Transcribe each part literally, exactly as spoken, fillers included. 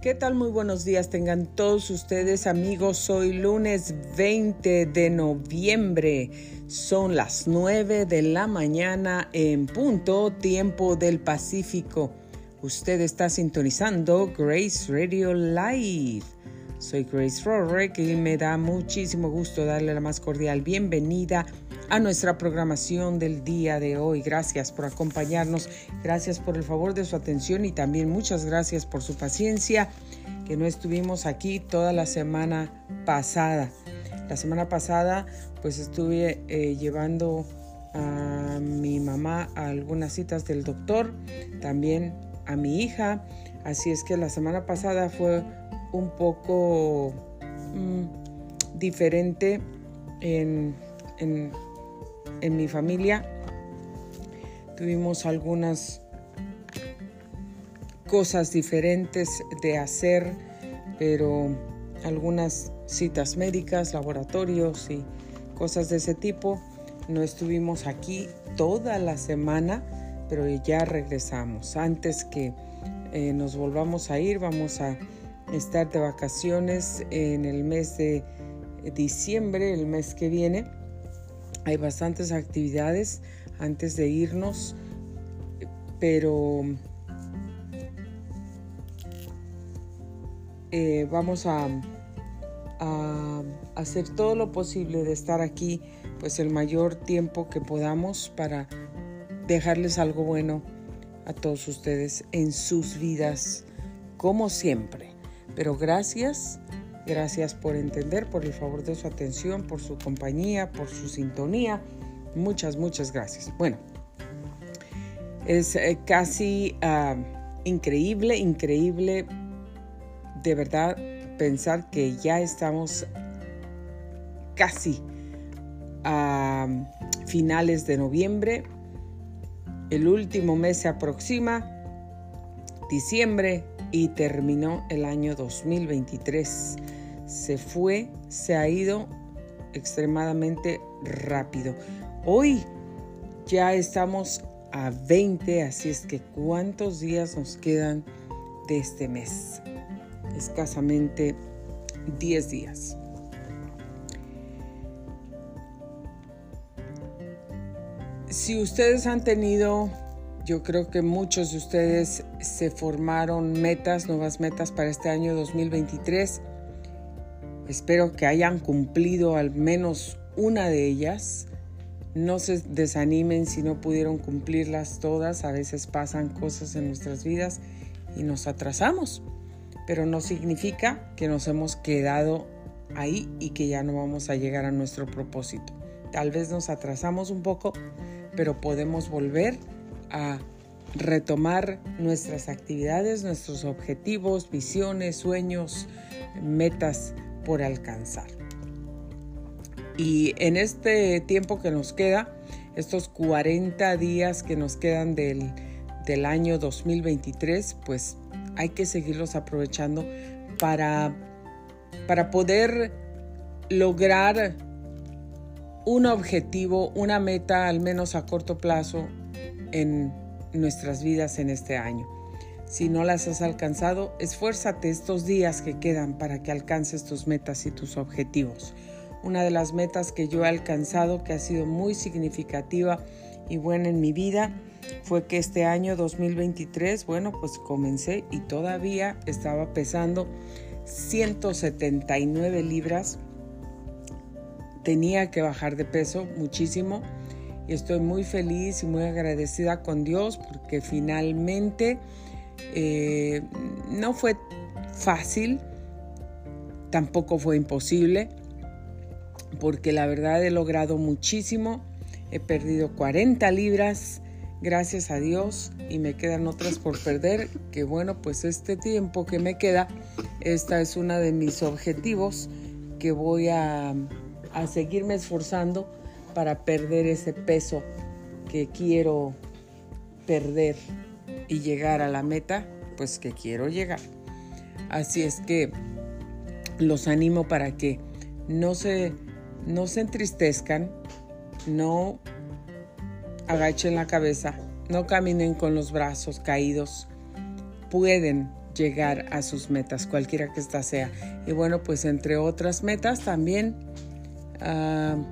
¿Qué tal? Muy buenos días tengan todos ustedes, amigos. Hoy lunes veinte de noviembre. Son las nueve de la mañana en punto, tiempo del Pacífico. Usted está sintonizando Grace Radio Live. Soy Grace Rorick y me da muchísimo gusto darle la más cordial bienvenida a nuestra programación del día de hoy. Gracias por acompañarnos, gracias por el favor de su atención y también muchas gracias por su paciencia, que no estuvimos aquí toda la semana pasada. La semana pasada pues estuve eh, llevando a mi mamá a algunas citas del doctor, también a mi hija, así es que la semana pasada fue un poco mmm, diferente en, en, en mi familia. Tuvimos algunas cosas diferentes de hacer, pero algunas citas médicas, laboratorios y cosas de ese tipo. No estuvimos aquí toda la semana, pero ya regresamos. Antes que eh, nos volvamos a ir, vamos a estar de vacaciones en el mes de diciembre, el mes que viene. Hay bastantes actividades antes de irnos, pero eh, vamos a, a hacer todo lo posible de estar aquí pues el mayor tiempo que podamos para dejarles algo bueno a todos ustedes en sus vidas, como siempre. Pero gracias, gracias por entender, por el favor de su atención, por su compañía, por su sintonía. Muchas, muchas gracias. Bueno, es casi uh, increíble, increíble de verdad pensar que ya estamos casi a finales de noviembre. El último mes se aproxima, diciembre. Y terminó el año dos mil veintitrés. Se fue, se ha ido extremadamente rápido. Hoy ya estamos a veinte, así es que ¿cuántos días nos quedan de este mes? Escasamente diez días. Si ustedes han tenido... Yo creo que muchos de ustedes se formaron metas, nuevas metas para este año dos mil veintitrés. Espero que hayan cumplido al menos una de ellas. No se desanimen si no pudieron cumplirlas todas. A veces pasan cosas en nuestras vidas y nos atrasamos. Pero no significa que nos hemos quedado ahí y que ya no vamos a llegar a nuestro propósito. Tal vez nos atrasamos un poco, pero podemos volver a retomar nuestras actividades, nuestros objetivos, visiones, sueños, metas por alcanzar. Y en este tiempo que nos queda, estos cuarenta días que nos quedan del, del año dos mil veintitrés, pues hay que seguirlos aprovechando para, para poder lograr un objetivo, una meta, al menos a corto plazo, en nuestras vidas en este año. Si no las has alcanzado, esfuérzate estos días que quedan para que alcances tus metas y tus objetivos. Una de las metas que yo he alcanzado, que ha sido muy significativa y buena en mi vida, fue que este año dos mil veintitrés, bueno, pues comencé y todavía estaba pesando ciento setenta y nueve libras. Tenía que bajar de peso muchísimo. Estoy muy feliz y muy agradecida con Dios porque finalmente eh, no fue fácil, tampoco fue imposible, porque la verdad he logrado muchísimo. He perdido cuarenta libras, gracias a Dios, y me quedan otras por perder, que bueno, pues este tiempo que me queda, esta es una de mis objetivos, que voy a, a seguirme esforzando para perder ese peso que quiero perder y llegar a la meta, pues que quiero llegar. Así es que los animo para que no se, no se entristezcan, no agachen la cabeza, no caminen con los brazos caídos. Pueden llegar a sus metas, cualquiera que ésta sea. Y bueno, pues entre otras metas también uh,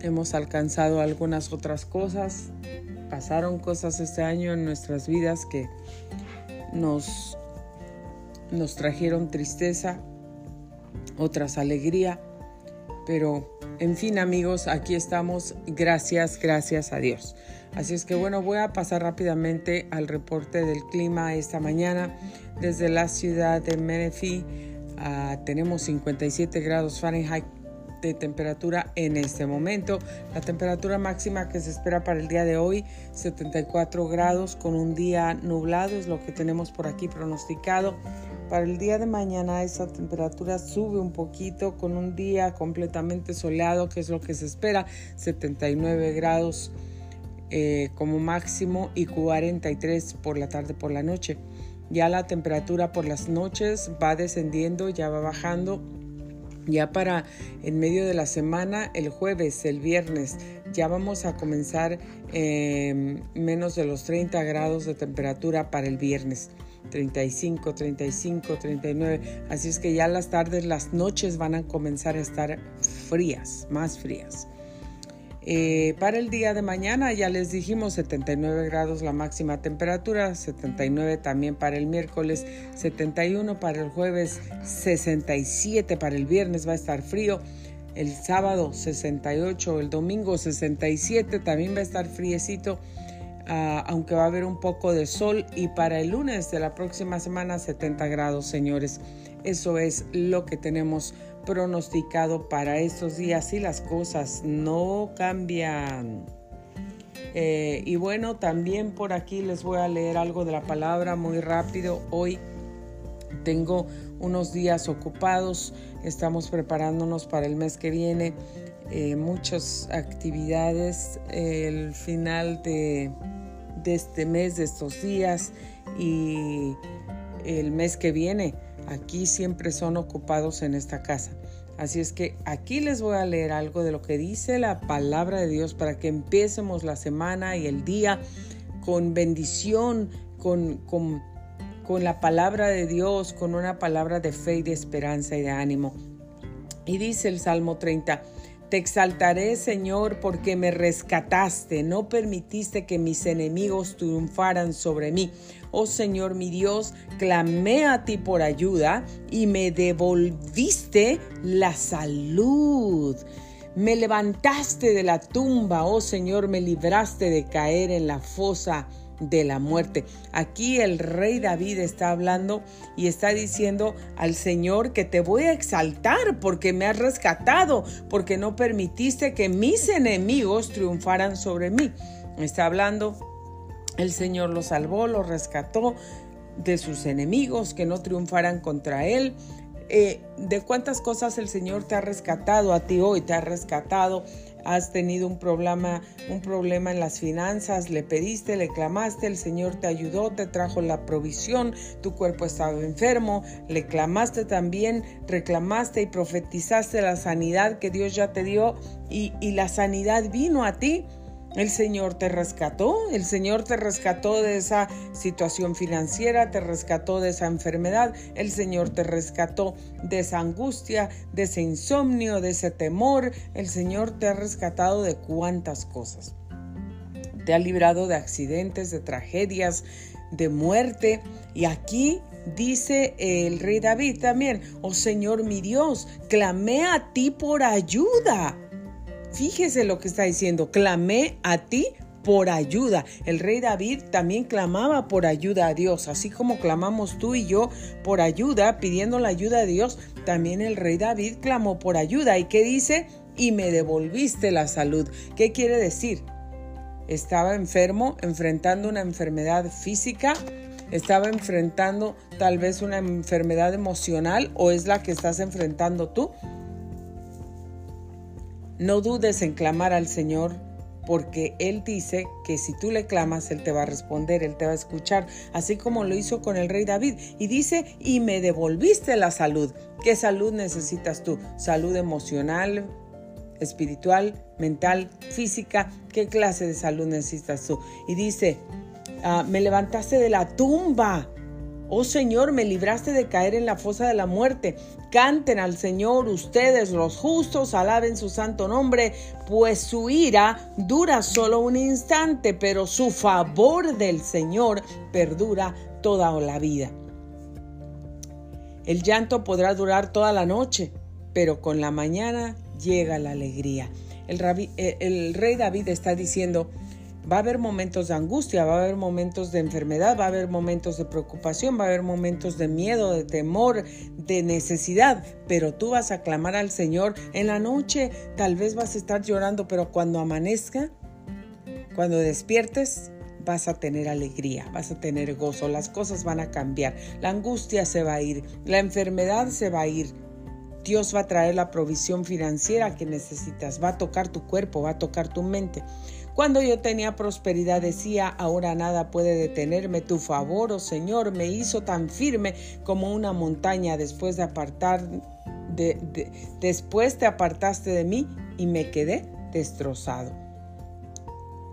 hemos alcanzado algunas otras cosas. Pasaron cosas este año en nuestras vidas que nos, nos trajeron tristeza, otras alegría. Pero, en fin, amigos, aquí estamos. Gracias, gracias a Dios. Así es que, bueno, voy a pasar rápidamente al reporte del clima esta mañana. Desde la ciudad de Menifee, uh, tenemos cincuenta y siete grados Fahrenheit de temperatura en este momento. La temperatura máxima que se espera para el día de hoy, setenta y cuatro grados, con un día nublado, es lo que tenemos por aquí pronosticado. Para el día de mañana esa temperatura sube un poquito, con un día completamente soleado, que es lo que se espera, setenta y nueve grados eh, como máximo y cuarenta y tres por la tarde, por la noche. Ya la temperatura por las noches va descendiendo, ya va bajando. Ya para en medio de la semana, el jueves, el viernes, ya vamos a comenzar eh, menos de los treinta grados de temperatura para el viernes. treinta y cinco, treinta y cinco, treinta y nueve. Así es que ya las tardes, las noches van a comenzar a estar frías, más frías. Eh, para el día de mañana, ya les dijimos, setenta y nueve grados la máxima temperatura, setenta y nueve también para el miércoles, setenta y uno para el jueves, sesenta y siete para el viernes, va a estar frío. El sábado, sesenta y ocho, el domingo, sesenta y siete, también va a estar friecito. Uh, aunque va a haber un poco de sol. Y para el lunes de la próxima semana, setenta grados, señores. Eso es lo que tenemos pronosticado para estos días si las cosas no cambian. Eh, y bueno, también por aquí les voy a leer algo de la palabra muy rápido. Hoy tengo unos días ocupados. Estamos preparándonos para el mes que viene. Eh, muchas actividades. Eh, el final de... de este mes, de estos días y el mes que viene. Aquí siempre son ocupados en esta casa. Así es que aquí les voy a leer algo de lo que dice la palabra de Dios para que empecemos la semana y el día con bendición, con, con, con la palabra de Dios, con una palabra de fe y de esperanza y de ánimo. Y dice el Salmo treinta: Te exaltaré, Señor, porque me rescataste, no permitiste que mis enemigos triunfaran sobre mí. Oh Señor, mi Dios, clamé a ti por ayuda y me devolviste la salud. Me levantaste de la tumba, oh Señor, me libraste de caer en la fosa de la muerte. Aquí el rey David está hablando y está diciendo al Señor que te voy a exaltar porque me has rescatado, porque no permitiste que mis enemigos triunfaran sobre mí. Está hablando, el Señor lo salvó, lo rescató de sus enemigos, que no triunfaran contra él. Eh, ¿de cuántas cosas el Señor te ha rescatado a ti hoy? Te ha rescatado. Has tenido un problema, un problema en las finanzas, le pediste, le clamaste, el Señor te ayudó, te trajo la provisión, tu cuerpo estaba enfermo, le clamaste también, reclamaste y profetizaste la sanidad que Dios ya te dio y, y la sanidad vino a ti. El Señor te rescató, el Señor te rescató de esa situación financiera, te rescató de esa enfermedad, el Señor te rescató de esa angustia, de ese insomnio, de ese temor. El Señor te ha rescatado de cuántas cosas. Te ha librado de accidentes, de tragedias, de muerte. Y aquí dice el rey David también: Oh Señor, mi Dios, clamé a ti por ayuda. Fíjese lo que está diciendo: clamé a ti por ayuda. El rey David también clamaba por ayuda a Dios, así como clamamos tú y yo por ayuda, pidiendo la ayuda de Dios. También el rey David clamó por ayuda. ¿Y qué dice? Y me devolviste la salud. ¿Qué quiere decir? Estaba enfermo, enfrentando una enfermedad física, estaba enfrentando tal vez una enfermedad emocional, o es la que estás enfrentando tú. No dudes en clamar al Señor, porque Él dice que si tú le clamas, Él te va a responder, Él te va a escuchar, así como lo hizo con el rey David. Y dice, y me devolviste la salud. ¿Qué salud necesitas tú? Salud emocional, espiritual, mental, física. ¿Qué clase de salud necesitas tú? Y dice, uh, me levantaste de la tumba. Oh Señor, me libraste de caer en la fosa de la muerte. Canten al Señor ustedes los justos, alaben su santo nombre, pues su ira dura solo un instante, pero su favor del Señor perdura toda la vida. El llanto podrá durar toda la noche, pero con la mañana llega la alegría. El, rabi, el rey David está diciendo: va a haber momentos de angustia, va a haber momentos de enfermedad, va a haber momentos de preocupación, va a haber momentos de miedo, de temor, de necesidad. Pero tú vas a clamar al Señor. En la noche tal vez vas a estar llorando, pero cuando amanezca, cuando despiertes, vas a tener alegría, vas a tener gozo. Las cosas van a cambiar. La angustia se va a ir, la enfermedad se va a ir. Dios va a traer la provisión financiera que necesitas. Va a tocar tu cuerpo, va a tocar tu mente. Cuando yo tenía prosperidad decía: ahora nada puede detenerme. Tu favor, oh Señor, me hizo tan firme como una montaña. Después de apartar, de, de, después te apartaste de mí y me quedé destrozado.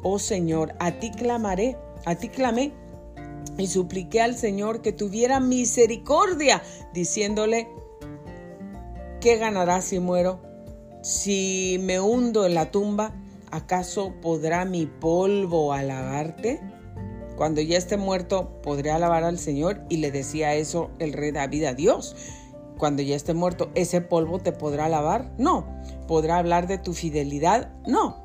Oh Señor, a ti clamaré, a ti clamé y supliqué al Señor que tuviera misericordia, diciéndole: ¿qué ganará si muero? Si me hundo en la tumba, ¿acaso podrá mi polvo alabarte? Cuando ya esté muerto, ¿podré alabar al Señor? Y le decía eso el rey David a Dios. Cuando ya esté muerto, ¿ese polvo te podrá alabar? No. ¿Podrá hablar de tu fidelidad? No.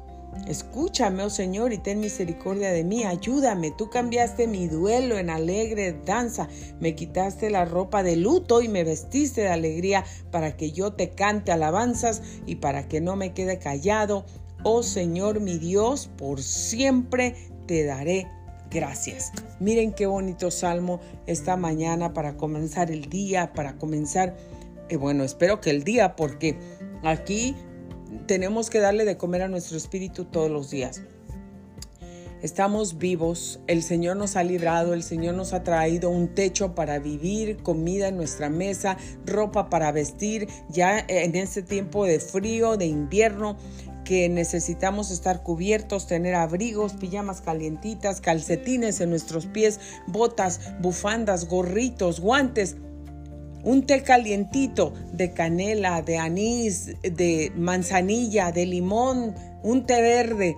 Escúchame, oh Señor, y ten misericordia de mí. Ayúdame. Tú cambiaste mi duelo en alegre danza. Me quitaste la ropa de luto y me vestiste de alegría para que yo te cante alabanzas y para que no me quede callado. Oh Señor, mi Dios, por siempre te daré gracias. Miren qué bonito salmo esta mañana para comenzar el día, para comenzar, eh, bueno, espero que el día, porque aquí tenemos que darle de comer a nuestro espíritu todos los días. Estamos vivos, el Señor nos ha librado, el Señor nos ha traído un techo para vivir, comida en nuestra mesa, ropa para vestir, ya en este tiempo de frío, de invierno, que necesitamos estar cubiertos, tener abrigos, pijamas calientitas, calcetines en nuestros pies, botas, bufandas, gorritos, guantes, un té calientito de canela, de anís, de manzanilla, de limón, un té verde.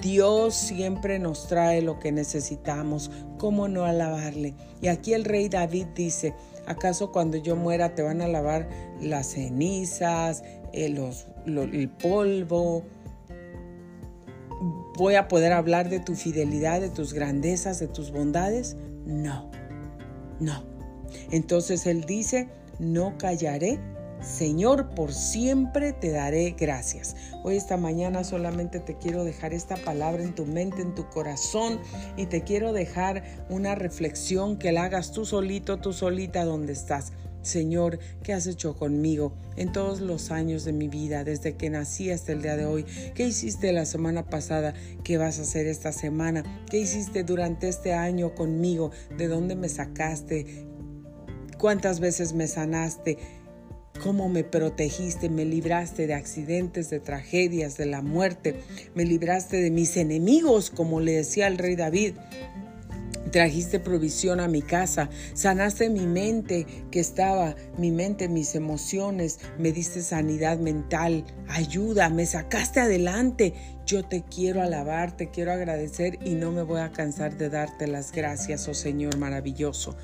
Dios siempre nos trae lo que necesitamos. ¿Cómo no alabarle? Y aquí el rey David dice: ¿acaso cuando yo muera te van a alabar las cenizas, Eh, los, lo, el polvo? ¿Voy a poder hablar de tu fidelidad, de tus grandezas, de tus bondades? No, no. Entonces él dice: no callaré, Señor, por siempre te daré gracias. Hoy, esta mañana, solamente te quiero dejar esta palabra en tu mente, en tu corazón, y te quiero dejar una reflexión que la hagas tú solito, tú solita, donde estás. Señor, ¿qué has hecho conmigo en todos los años de mi vida, desde que nací hasta el día de hoy? ¿Qué hiciste la semana pasada? ¿Qué vas a hacer esta semana? ¿Qué hiciste durante este año conmigo? ¿De dónde me sacaste? ¿Cuántas veces me sanaste? ¿Cómo me protegiste? Me libraste de accidentes, de tragedias, de la muerte. Me libraste de mis enemigos, como le decía el rey David. Trajiste provisión a mi casa, sanaste mi mente que estaba, mi mente, mis emociones, me diste sanidad mental, ayuda, me sacaste adelante. Yo te quiero alabar, te quiero agradecer y no me voy a cansar de darte las gracias, oh Señor maravilloso.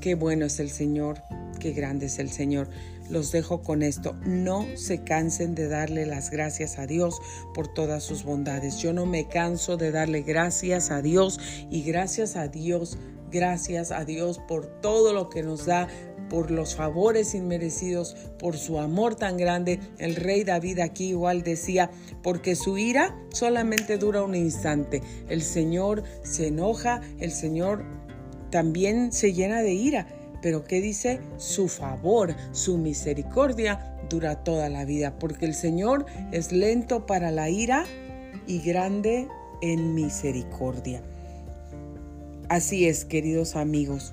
Qué bueno es el Señor, qué grande es el Señor. Los dejo con esto. No se cansen de darle las gracias a Dios por todas sus bondades. Yo no me canso de darle gracias a Dios y gracias a Dios, gracias a Dios por todo lo que nos da, por los favores inmerecidos, por su amor tan grande. El rey David aquí igual decía: porque su ira solamente dura un instante. El Señor se enoja, el Señor también se llena de ira. Pero ¿qué dice? Su favor, su misericordia dura toda la vida, porque el Señor es lento para la ira y grande en misericordia. Así es, queridos amigos.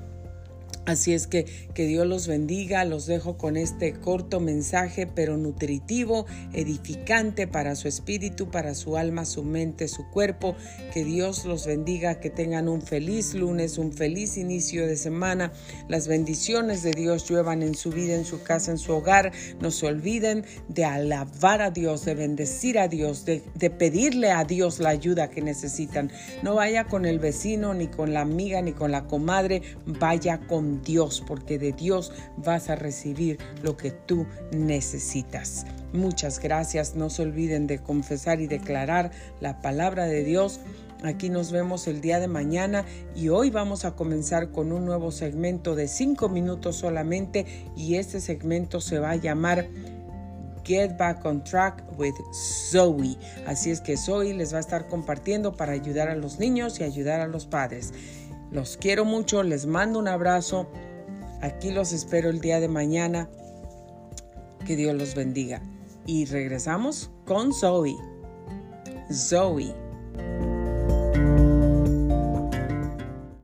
Así es que que Dios los bendiga. Los dejo con este corto mensaje, pero nutritivo, edificante para su espíritu, para su alma, su mente, su cuerpo. Que Dios los bendiga, que tengan un feliz lunes, un feliz inicio de semana. Las bendiciones de Dios lluevan en su vida, en su casa, en su hogar. No se olviden de alabar a Dios, de bendecir a Dios, de, de pedirle a Dios la ayuda que necesitan. No vaya con el vecino, ni con la amiga, ni con la comadre. Vaya con Dios, porque de Dios vas a recibir lo que tú necesitas. Muchas gracias. No se olviden de confesar y declarar la palabra de Dios. Aquí nos vemos el día de mañana, y hoy vamos a comenzar con un nuevo segmento de cinco minutos solamente, y este segmento se va a llamar Get Back on Track with Zoe. Así es que Zoe les va a estar compartiendo para ayudar a los niños y ayudar a los padres. Los quiero mucho, les mando un abrazo. Aquí los espero el día de mañana. Que Dios los bendiga. Y regresamos con Zoe. Zoe.